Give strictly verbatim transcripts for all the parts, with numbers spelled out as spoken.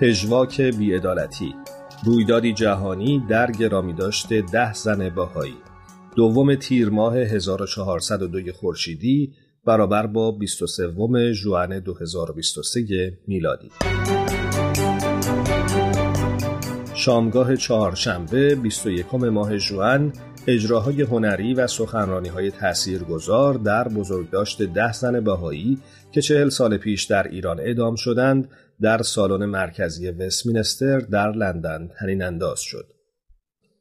پژواک بی‌عدالتی، رویدادی جهانی در گرامیداشت ده زن بهایی، دوم تیر ماه هزار و چهارصد و دو خورشیدی برابر با بیست و سوم ژوئن دو هزار و بیست و سه میلادی. شامگاه چهارشنبه بیست و یکم ماه ژوئن، اجراهای هنری و سخنرانی‌های تاثیرگذار در بزرگداشت ده زن بهایی که چهل سال پیش در ایران اعدام شدند، در سالن مرکزی وستمینستر در لندن طنین انداز شد.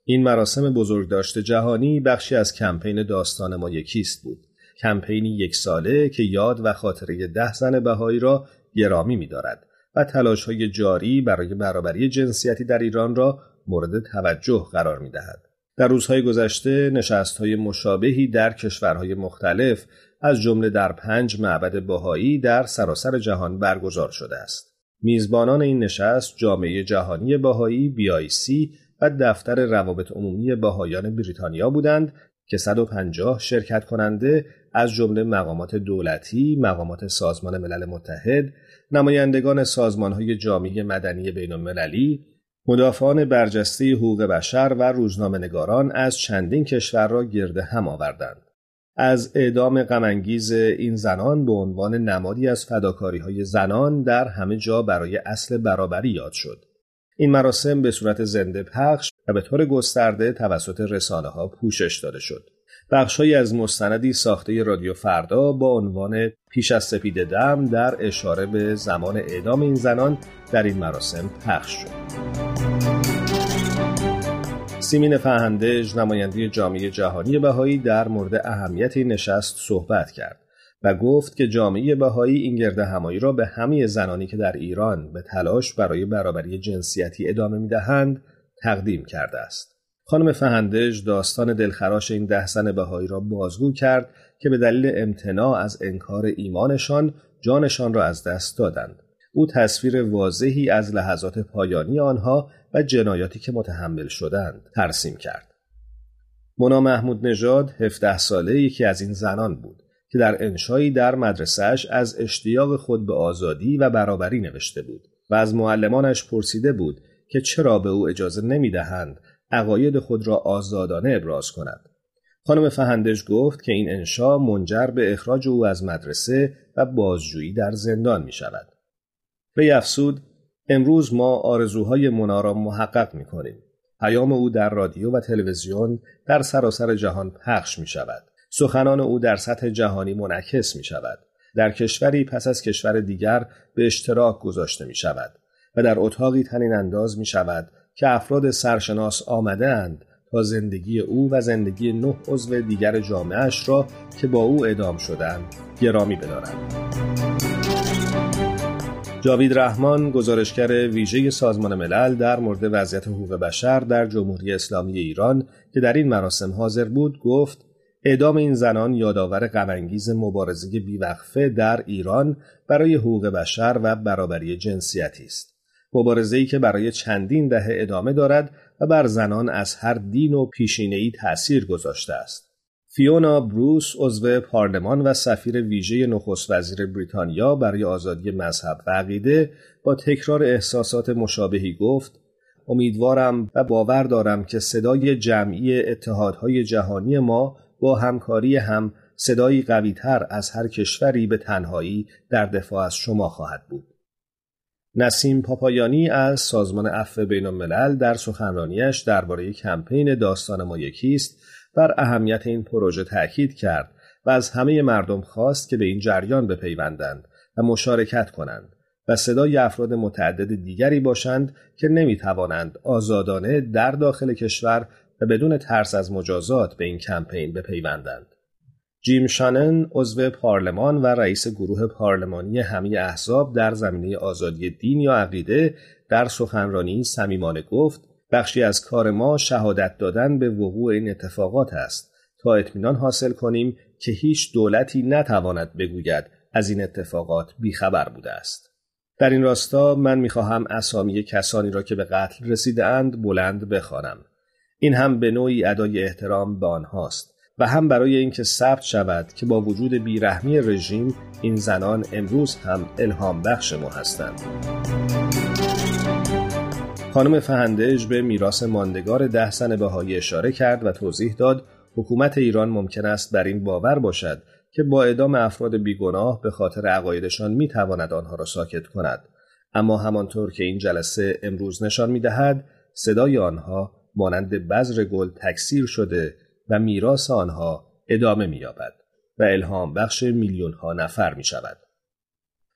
این مراسم بزرگداشت جهانی بخشی از کمپین داستان ما یکیست بود، کمپینی یک ساله که یاد و خاطره ده زن بهایی را گرامی می‌دارد و تلاش‌های جاری برای برابری جنسیتی در ایران را مورد توجه قرار می‌دهد. در روزهای گذشته نشست‌های مشابهی در کشورهای مختلف از جمله در پنج معبد بهایی در سراسر جهان برگزار شده است. میزبانان این نشست جامعه جهانی بهایی بی آی سی و دفتر روابط عمومی بهایان بریتانیا بودند که صد و پنجاه شرکت کننده از جمله مقامات دولتی، مقامات سازمان ملل متحد، نمایندگان سازمان‌های جامعه مدنی بین‌المللی، مدافعان برجسته حقوق بشر و روزنامه‌نگاران از چندین کشور را گرد هم آوردند. از اعدام غم‌انگیز این زنان به عنوان نمادی از فداکاری‌های زنان در همه جا برای اصل برابری یاد شد. این مراسم به صورت زنده پخش و به طور گسترده توسط رسانه‌ها پوشش داده شد. بخش‌هایی از مستندی ساخته رادیو فردا با عنوان پیش از سپید دم در اشاره به زمان اعدام این زنان در این مراسم پخش شد. سیمین فهندج، نماینده جامعه جهانی بهایی، در مورد اهمیت این نشست صحبت کرد و گفت که جامعه بهایی این گردهمایی را به همه زنانی که در ایران به تلاش برای برابری جنسیتی ادامه می‌دهند تقدیم کرده است. خانم فهندج داستان دلخراش این ده زن بهایی را بازگو کرد که به دلیل امتناع از انکار ایمانشان جانشان را از دست دادند. او تصویر واضحی از لحظات پایانی آنها و جنایاتی که متحمل شدند ترسیم کرد. منا محمودنژاد هفده ساله یکی از این زنان بود که در انشایی در مدرسه‌اش از اشتیاق خود به آزادی و برابری نوشته بود و از معلمانش پرسیده بود که چرا به او اجازه نمی‌دهند عقاید خود را آزادانه ابراز کند. خانم فهندج گفت که این انشا منجر به اخراج او از مدرسه و بازجویی در زندان می شود. وی افسود: امروز ما آرزوهای منا را محقق می کنیم. پیام او در رادیو و تلویزیون در سراسر جهان پخش می شود. سخنان او در سطح جهانی منعکس می شود. در کشوری پس از کشور دیگر به اشتراک گذاشته می شود و در اتاقی طنین انداز می شود که افراد سرشناس آمده اند تا زندگی او و زندگی نه عضو دیگر جامعهش را که با او اعدام شدند گرامی بدارند. جاوید رحمان، گزارشگر ویژه سازمان ملل در مورد وضعیت حقوق بشر در جمهوری اسلامی ایران که در این مراسم حاضر بود، گفت اعدام این زنان یادآور غم‌انگیز مبارزه بیوقفه در ایران برای حقوق بشر و برابری جنسیتی است. مبارزه‌ای که برای چندین دهه ادامه دارد و بر زنان از هر دین و پیشینه‌ای تأثیر گذاشته است. فیونا بروس، عضو پارلمان و سفیر ویژه نخست وزیر بریتانیا برای آزادی مذهب و عقیده، با تکرار احساسات مشابهی گفت: امیدوارم و باور دارم که صدای جمعی اتحادهای جهانی ما با همکاری هم صدایی قوی‌تر از هر کشوری به تنهایی در دفاع از شما خواهد بود. نسیم پاپایانی از سازمان عفو بین‌الملل در سخنرانیش درباره کمپین داستان ما یکیست بر اهمیت این پروژه تاکید کرد و از همه مردم خواست که به این جریان بپیوندند و مشارکت کنند و صدای افراد متعدد دیگری باشند که نمی‌توانند آزادانه در داخل کشور و بدون ترس از مجازات به این کمپین بپیوندند. جیم شانن، عضو پارلمان و رئیس گروه پارلمانی همه احزاب در زمینه آزادی دین یا عقیده، در سخنرانی صمیمانه گفت: بخشی از کار ما شهادت دادن به وقوع این اتفاقات است تا اطمینان حاصل کنیم که هیچ دولتی نتواند بگوید از این اتفاقات بیخبر بوده است. در این راستا من می‌خواهم اسامی کسانی را که به قتل رسیده‌اند بلند بخوانم. این هم به نوعی ادای احترام به آنهاست و هم برای اینکه ثبت شود که با وجود بیرحمی رژیم این زنان امروز هم الهام بخش ما هستند. خانم فهندج به میراث ماندگار ده سن بهایی اشاره کرد و توضیح داد حکومت ایران ممکن است بر این باور باشد که با اعدام افراد بیگناه به خاطر عقایدشان میتواند آنها را ساکت کند، اما همانطور که این جلسه امروز نشان میدهد صدای آنها مانند بذر گل تکثیر شده و میراث آنها ادامه مییابد و الهام بخش میلیون ها نفر میشود.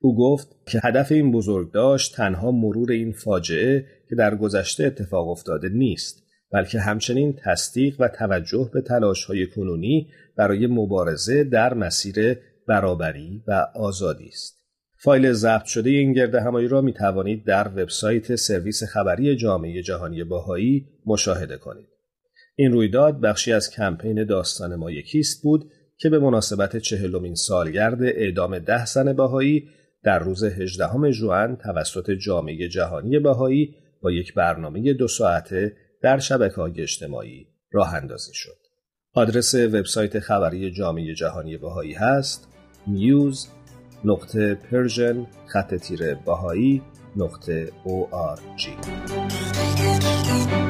او گفت که هدف این بزرگداشت تنها مرور این فاجعه که در گذشته اتفاق افتاده نیست، بلکه همچنین تصدیق و توجه به تلاش‌های کنونی برای مبارزه در مسیر برابری و آزادی است. فایل ضبط شده این گردهمایی را می توانید در وبسایت سرویس خبری جامعه جهانی باهائی مشاهده کنید. این رویداد بخشی از کمپین داستان ما یکیست بود که به مناسبت چهلمین سالگرد اعدام ده زن باهائی در روز هجدهم ژوئن توسط جامعه جهانی باهائی با یک برنامه دو ساعته در شبکه‌های اجتماعی راه اندازی شد. آدرس وبسایت خبری جامعه جهانی باهائی هست news dot persian dash bahai dot org.